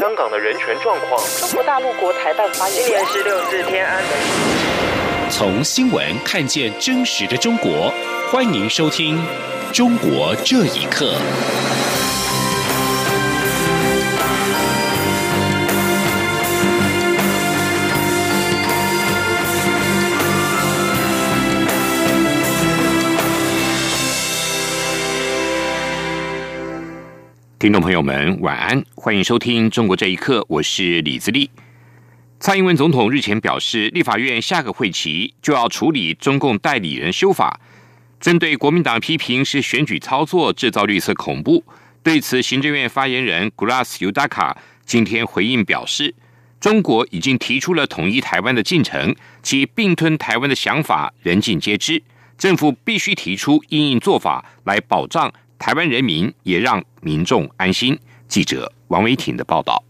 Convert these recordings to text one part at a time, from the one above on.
香港的人权状况。中国大陆国台办发言人，一连16次天安门。从新闻看见真实的中国，欢迎收听《中国这一刻》。听众朋友们，晚安，欢迎收听《中国这一刻》，我是李自立。蔡英文总统日前表示，立法院下个会期就要处理中共代理人修法，针对国民党批评是选举操作，制造绿色恐怖。对此，行政院发言人 Grass Yudaka 今天回应表示，中国已经提出了统一台湾的进程，其并吞台湾的想法人尽皆知，政府必须提出因应做法来保障台湾人民，也让民众安心。记者王维婷的报道。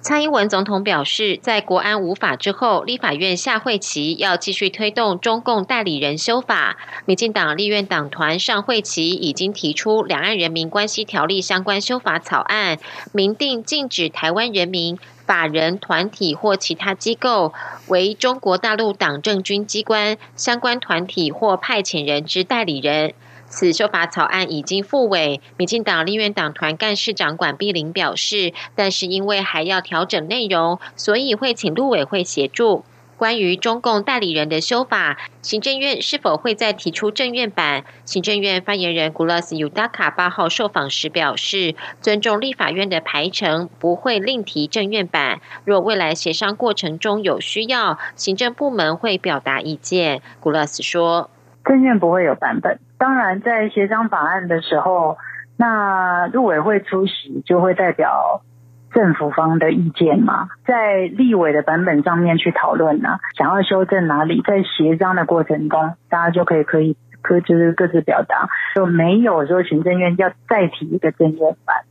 蔡英文总统表示，在国安五法之后，立法院下会期要继续推动中共代理人修法。民进党立院党团上会期已经提出《两岸人民关系条例》相关修法草案，明定禁止台湾人民、法人团体或其他机构为中国大陆党政军机关、相关团体或派遣人之代理人。此修法草案已经复委，民进党立院党团干事长管碧玲表示，但是因为还要调整内容，所以会请陆委会协助。关于中共代理人的修法，行政院是否会再提出政院版？行政院发言人 Gulas Yudaka 8号受访时表示，尊重立法院的排程，不会另提政院版。若未来协商过程中有需要，行政部门会表达意见。Gulas 说，政院不会有版本。当然，在协商法案的时候，那陆委会出席就会代表政府方的意见嘛，在立委的版本上面去讨论啊，想要修正哪里，在协商的过程中，大家就可以就是各自表达，就没有说行政院要再提一个政院版。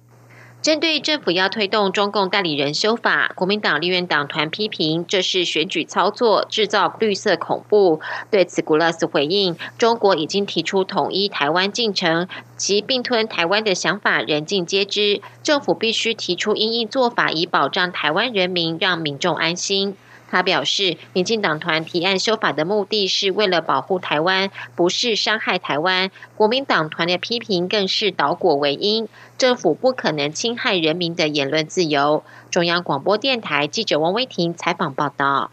针对政府要推动中共代理人修法，国民党立院党团批评这是选举操作，制造绿色恐怖。对此，古勒斯回应，中国已经提出统一台湾进程，其并吞台湾的想法人尽皆知，政府必须提出因应做法以保障台湾人民，让民众安心。他表示，民进党团提案修法的目的是为了保护台湾，不是伤害台湾。国民党团的批评更是倒果为因，政府不可能侵害人民的言论自由。中央广播电台记者王威婷采访报道。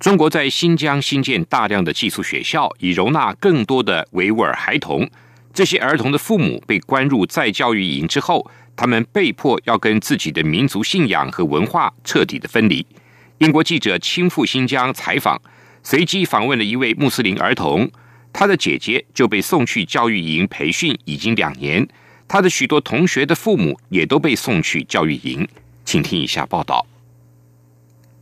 中国在新疆新建大量的寄宿学校，以容纳更多的维吾尔孩童。这些儿童的父母被关入再教育营之后，他们被迫要跟自己的民族信仰和文化彻底的分离。英国记者亲赴新疆采访，随机访问了一位穆斯林儿童，他的姐姐就被送去教育营培训已经2年，他的许多同学的父母也都被送去教育营。请听以下报道。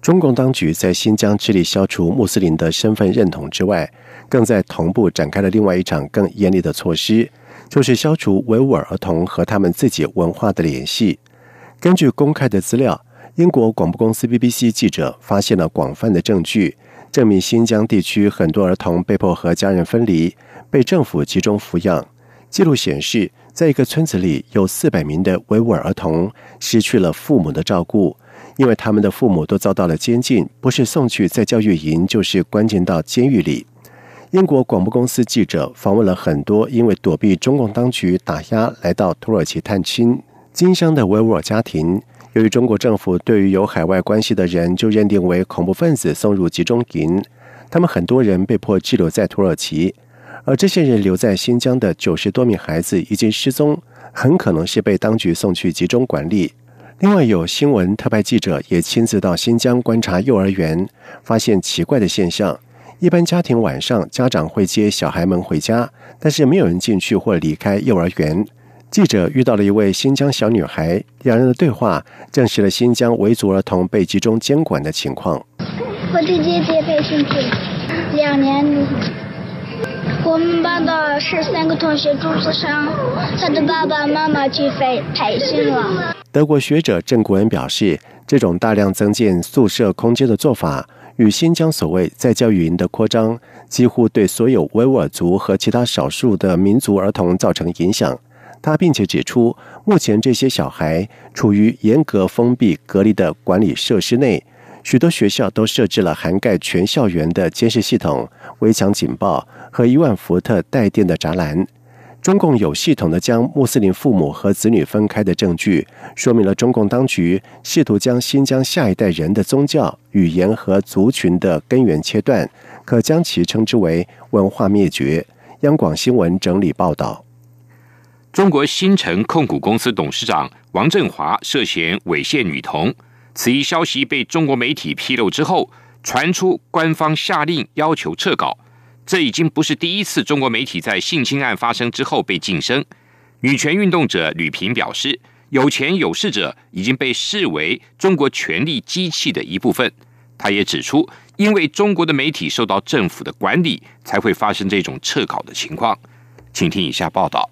中共当局在新疆致力消除穆斯林的身份认同之外，更在同步展开了另外一场更严厉的措施，就是消除维吾尔儿童和他们自己文化的联系。根据公开的资料，英国广播公司 BBC 记者发现了广泛的证据，证明新疆地区很多儿童被迫和家人分离，被政府集中抚养。记录显示，在一个村子里有400名的维吾尔儿童失去了父母的照顾，因为他们的父母都遭到了监禁，不是送去再教育营，就是关进到监狱里。英国广播公司记者访问了很多因为躲避中共当局打压来到土耳其探亲经商的维吾尔家庭。由于中国政府对于有海外关系的人就认定为恐怖分子送入集中营，他们很多人被迫滞留在土耳其，而这些人留在新疆的90多名孩子已经失踪，很可能是被当局送去集中管理。另外，有新闻特派记者也亲自到新疆观察幼儿园，发现奇怪的现象。一般家庭晚上家长会接小孩们回家，但是没有人进去或离开幼儿园。记者遇到了一位新疆小女孩，两人的对话证实了新疆维族儿童被集中监管的情况。我的姐姐被训斥2年，我们班的13个同学都受伤，他的爸爸妈妈去培训了。德国学者郑国恩表示，这种大量增建宿舍空间的做法，与新疆所谓再教育营的扩张，几乎对所有维吾尔族和其他少数的民族儿童造成影响。他并且指出，目前这些小孩处于严格封闭隔离的管理设施内，许多学校都设置了涵盖全校园的监视系统、围墙警报和1万伏特带电的栅栏。中共有系统地将穆斯林父母和子女分开的证据，说明了中共当局试图将新疆下一代人的宗教、语言和族群的根源切断，可将其称之为文化灭绝。央广新闻整理报道。中国新城控股公司董事长王振华涉嫌猥亵女童，此一消息被中国媒体披露之后，传出官方下令要求撤稿。这已经不是第一次中国媒体在性侵案发生之后被噤声。女权运动者吕萍表示，有钱有势者已经被视为中国权力机器的一部分。她也指出，因为中国的媒体受到政府的管理，才会发生这种撤稿的情况。请听以下报道。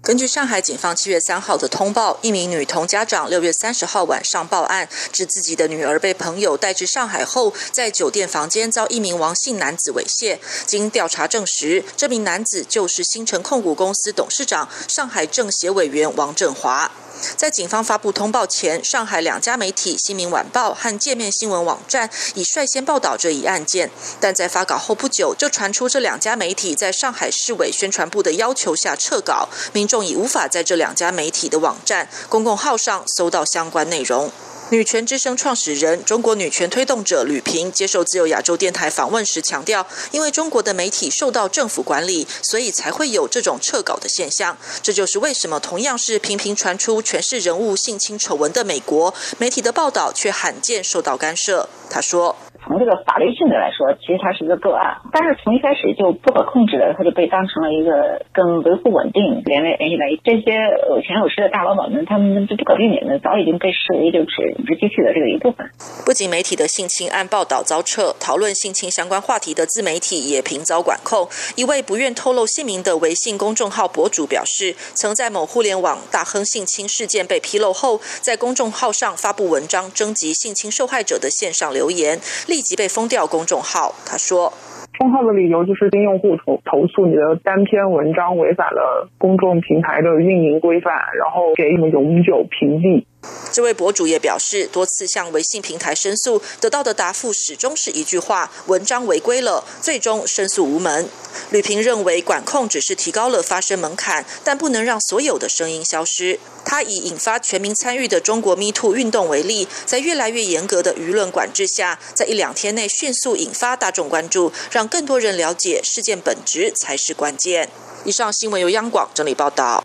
根据上海警方7月3号的通报，一名女童家长6月30号晚上报案，指自己的女儿被朋友带至上海后，在酒店房间遭一名王姓男子猥亵。经调查证实，这名男子就是新城控股公司董事长、上海政协委员王振华。在警方发布通报前，上海2家媒体《新民晚报》和界面新闻网站已率先报道这一案件，但在发稿后不久就传出这2家媒体在上海市委宣传部的要求下撤稿，民众已无法在这2家媒体的网站、公共号上搜到相关内容。女权之声创始人、中国女权推动者吕萍接受自由亚洲电台访问时强调，因为中国的媒体受到政府管理，所以才会有这种撤稿的现象。这就是为什么同样是频频传出权势人物性侵丑闻的美国，媒体的报道却罕见受到干涉。他说，从这个法律性质来说，其实它是一个个案，但是从一开始就不可控制的，它就被当成了一个跟维护稳定联系在一起。这些有钱有势的大老板们，他们不可避免的早已经被视为就是机器的这个一部分。不仅媒体的性侵案报道遭撤，讨论性侵相关话题的自媒体也频遭管控。一位不愿透露姓名的微信公众号博主表示，曾在某互联网大亨性侵事件被披露后，在公众号上发布文章征集性侵受害者的线上留言，立即被封掉公众号。他说，封号的理由就是新用户投诉你的单篇文章违反了公众平台的运营规范，然后给你们永久屏蔽。这位博主也表示，多次向微信平台申诉，得到的答复始终是一句话：文章违规了，最终申诉无门。吕萍认为，管控只是提高了发声门槛，但不能让所有的声音消失。他以引发全民参与的中国 MeToo 运动为例，在越来越严格的舆论管制下，在1-2天内迅速引发大众关注，让更多人了解事件本质才是关键。以上新闻由央广整理报道。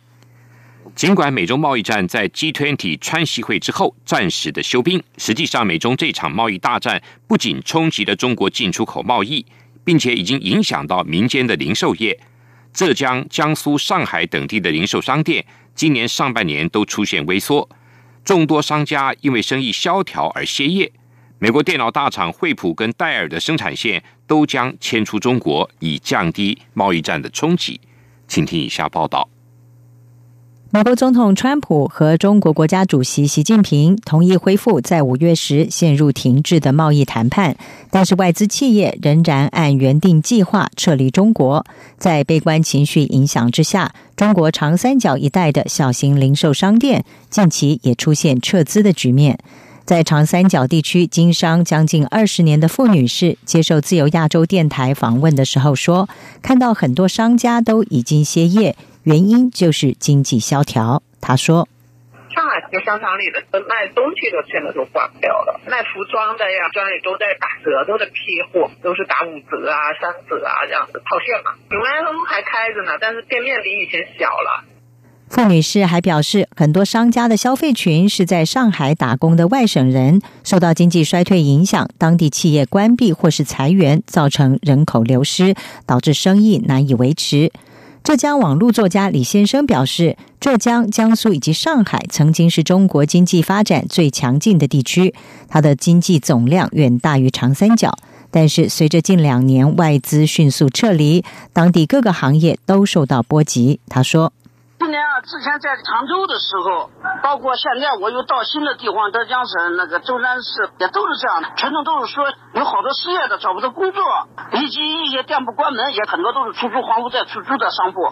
尽管美中贸易战在 G20 川习会之后暂时的休兵，实际上美中这场贸易大战不仅冲击了中国进出口贸易，并且已经影响到民间的零售业。浙江、江苏、上海等地的零售商店今年上半年都出现萎缩，众多商家因为生意萧条而歇业。美国电脑大厂惠普跟戴尔的生产线都将迁出中国，以降低贸易战的冲击。请听以下报道。美国总统川普和中国国家主席习近平同意恢复在5月时陷入停滞的贸易谈判，但是外资企业仍然按原定计划撤离中国。在悲观情绪影响之下，中国长三角一带的小型零售商店近期也出现撤资的局面。在长三角地区经商将近20年的傅女士接受自由亚洲电台访问的时候说，看到很多商家都已经歇业，原因就是经济萧条。她说，上海这个商场里的卖东西都现在都关不了了，卖服装的呀，专里都在打折，都在批货，都是打5折啊、3折啊这样子套现嘛。本来他们还开着呢，但是店面比以前小了。傅女士还表示，很多商家的消费群是在上海打工的外省人，受到经济衰退影响，当地企业关闭或是裁员，造成人口流失，导致生意难以维持。浙江网络作家李先生表示，浙江、江苏以及上海曾经是中国经济发展最强劲的地区，它的经济总量远大于长三角。但是随着近2年外资迅速撤离，当地各个行业都受到波及。他说，去年啊，之前在常州的时候，包括现在我又到新的地方，浙江省那个舟山市，也都是这样的，群众都是说有好多失业的找不到工作，以及一些店铺关门，也很多都是出租房屋在出租的商铺。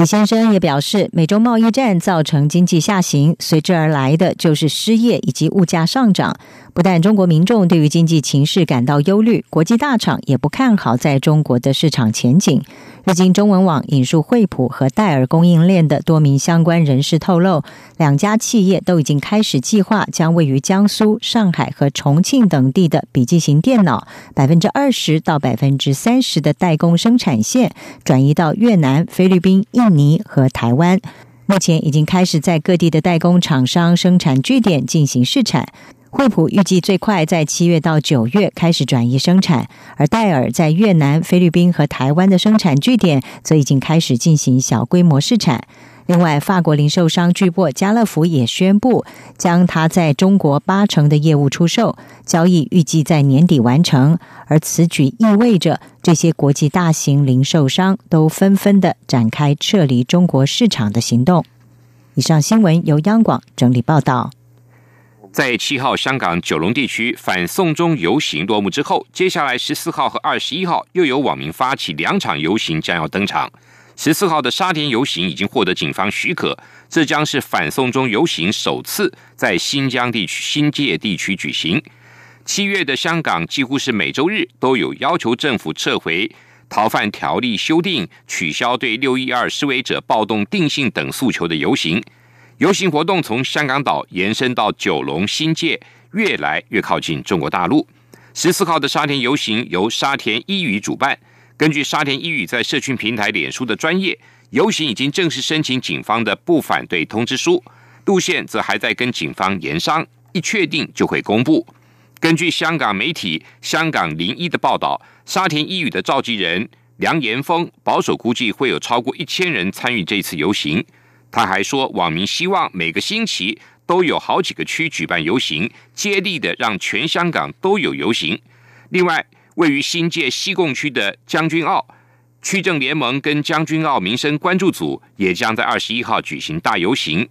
李先生也表示，美中贸易战造成经济下行，随之而来的就是失业以及物价上涨。不但中国民众对于经济情势感到忧虑，国际大厂也不看好在中国的市场前景。日经中文网引述惠普和戴尔供应链的多名相关人士透露，两家企业都已经开始计划将位于江苏、上海和重庆等地的笔记型电脑 20% 到 30% 的代工生产线转移到越南、菲律宾、印尼和台湾。目前已经开始在各地的代工厂商生产据点进行试产。惠普预计最快在7月到9月开始转移生产，而戴尔在越南、菲律宾和台湾的生产据点则已经开始进行小规模试产。另外，法国零售商巨擘家乐福也宣布将它在中国80%的业务出售，交易预计在年底完成，而此举意味着这些国际大型零售商都纷纷地展开撤离中国市场的行动。以上新闻由央广整理报道。在7号香港九龙地区反送中游行落幕之后，接下来14号和21号又有网民发起两场游行将要登场。14号的沙田游行已经获得警方许可，这将是反送中游行首次在新疆地区、新界地区举行。7月的香港几乎是每周日都有要求政府撤回逃犯条例修订、取消对612示威者暴动定性等诉求的游行。游行活动从香港岛延伸到九龙、新界，越来越靠近中国大陆。14号的沙田游行由沙田一隅主办，根据沙田一隅在社群平台脸书的专页，游行已经正式申请警方的不反对通知书，路线则还在跟警方研商，一确定就会公布。根据香港媒体香港01的报道，沙田一隅的召集人梁延峰保守估计会有超过1000人参与这次游行。他还说，网民希望每个星期都有好几个区举办游行，接力的让全香港都有游行。另外，位于新界西贡区的将军澳区政联盟跟将军澳民生关注组也将在21号举行大游行。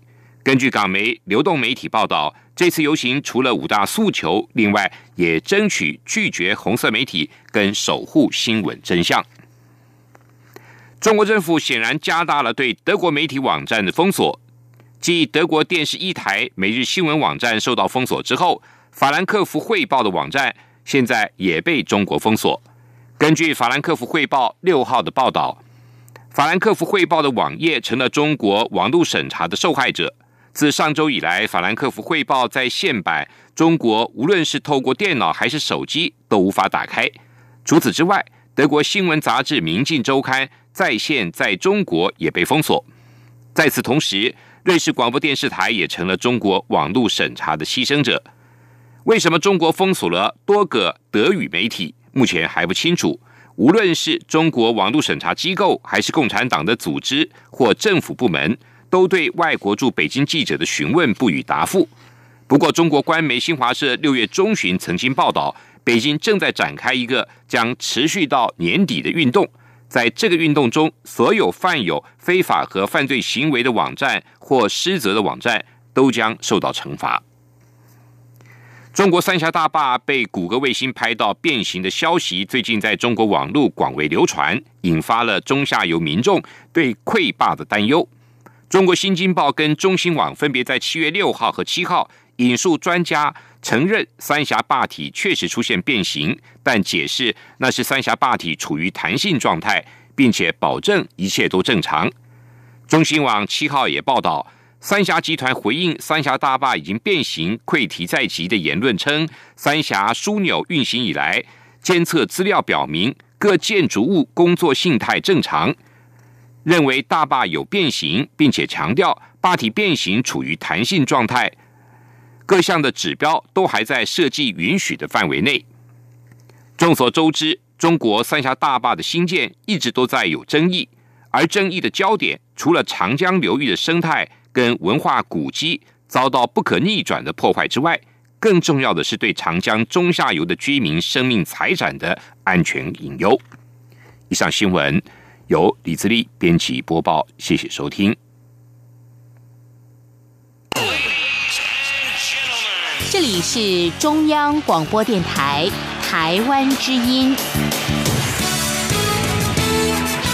根据港媒流动媒体报道，这次游行除了5大诉求，另外也争取拒绝红色媒体跟守护新闻真相。中国政府显然加大了对德国媒体网站的封锁，继德国电视一台每日新闻网站受到封锁之后，法兰克福汇报的网站现在也被中国封锁。根据法兰克福汇报6号的报道，法兰克福汇报的网页成了中国网络审查的受害者。自上周以来，法兰克福汇报在线版中国无论是透过电脑还是手机都无法打开。除此之外，德国新闻杂志《明镜周刊》在线在中国也被封锁。在此同时，瑞士广播电视台也成了中国网络审查的牺牲者。为什么中国封锁了多个德语媒体，目前还不清楚。无论是中国网络审查机构，还是共产党的组织或政府部门，都对外国驻北京记者的询问不予答复。不过，中国官媒新华社6月中旬曾经报道，北京正在展开一个将持续到年底的运动，在这个运动中，所有犯有非法和犯罪行为的网站或失责的网站都将受到惩罚。中国三峡大坝被谷歌卫星拍到变形的消息最近在中国网络广为流传，引发了中下游民众对溃坝的担忧。中国新京报跟中新网分别在7月6号和7号引述专家承认三峡坝体确实出现变形，但解释那是三峡坝体处于弹性状态，并且保证一切都正常。中新网7号也报道，三峡集团回应三峡大坝已经变形、溃堤在即的言论称，三峡枢纽运行以来，监测资料表明各建筑物工作性态正常，认为大坝有变形，并且强调坝体变形处于弹性状态，各项的指标都还在设计允许的范围内。众所周知，中国三峡大坝的兴建一直都在有争议，而争议的焦点除了长江流域的生态跟文化古迹遭到不可逆转的破坏之外，更重要的是对长江中下游的居民生命财产的安全隐忧。以上新闻由李自立编辑播报，谢谢收听。这里是中央广播电台台湾之音。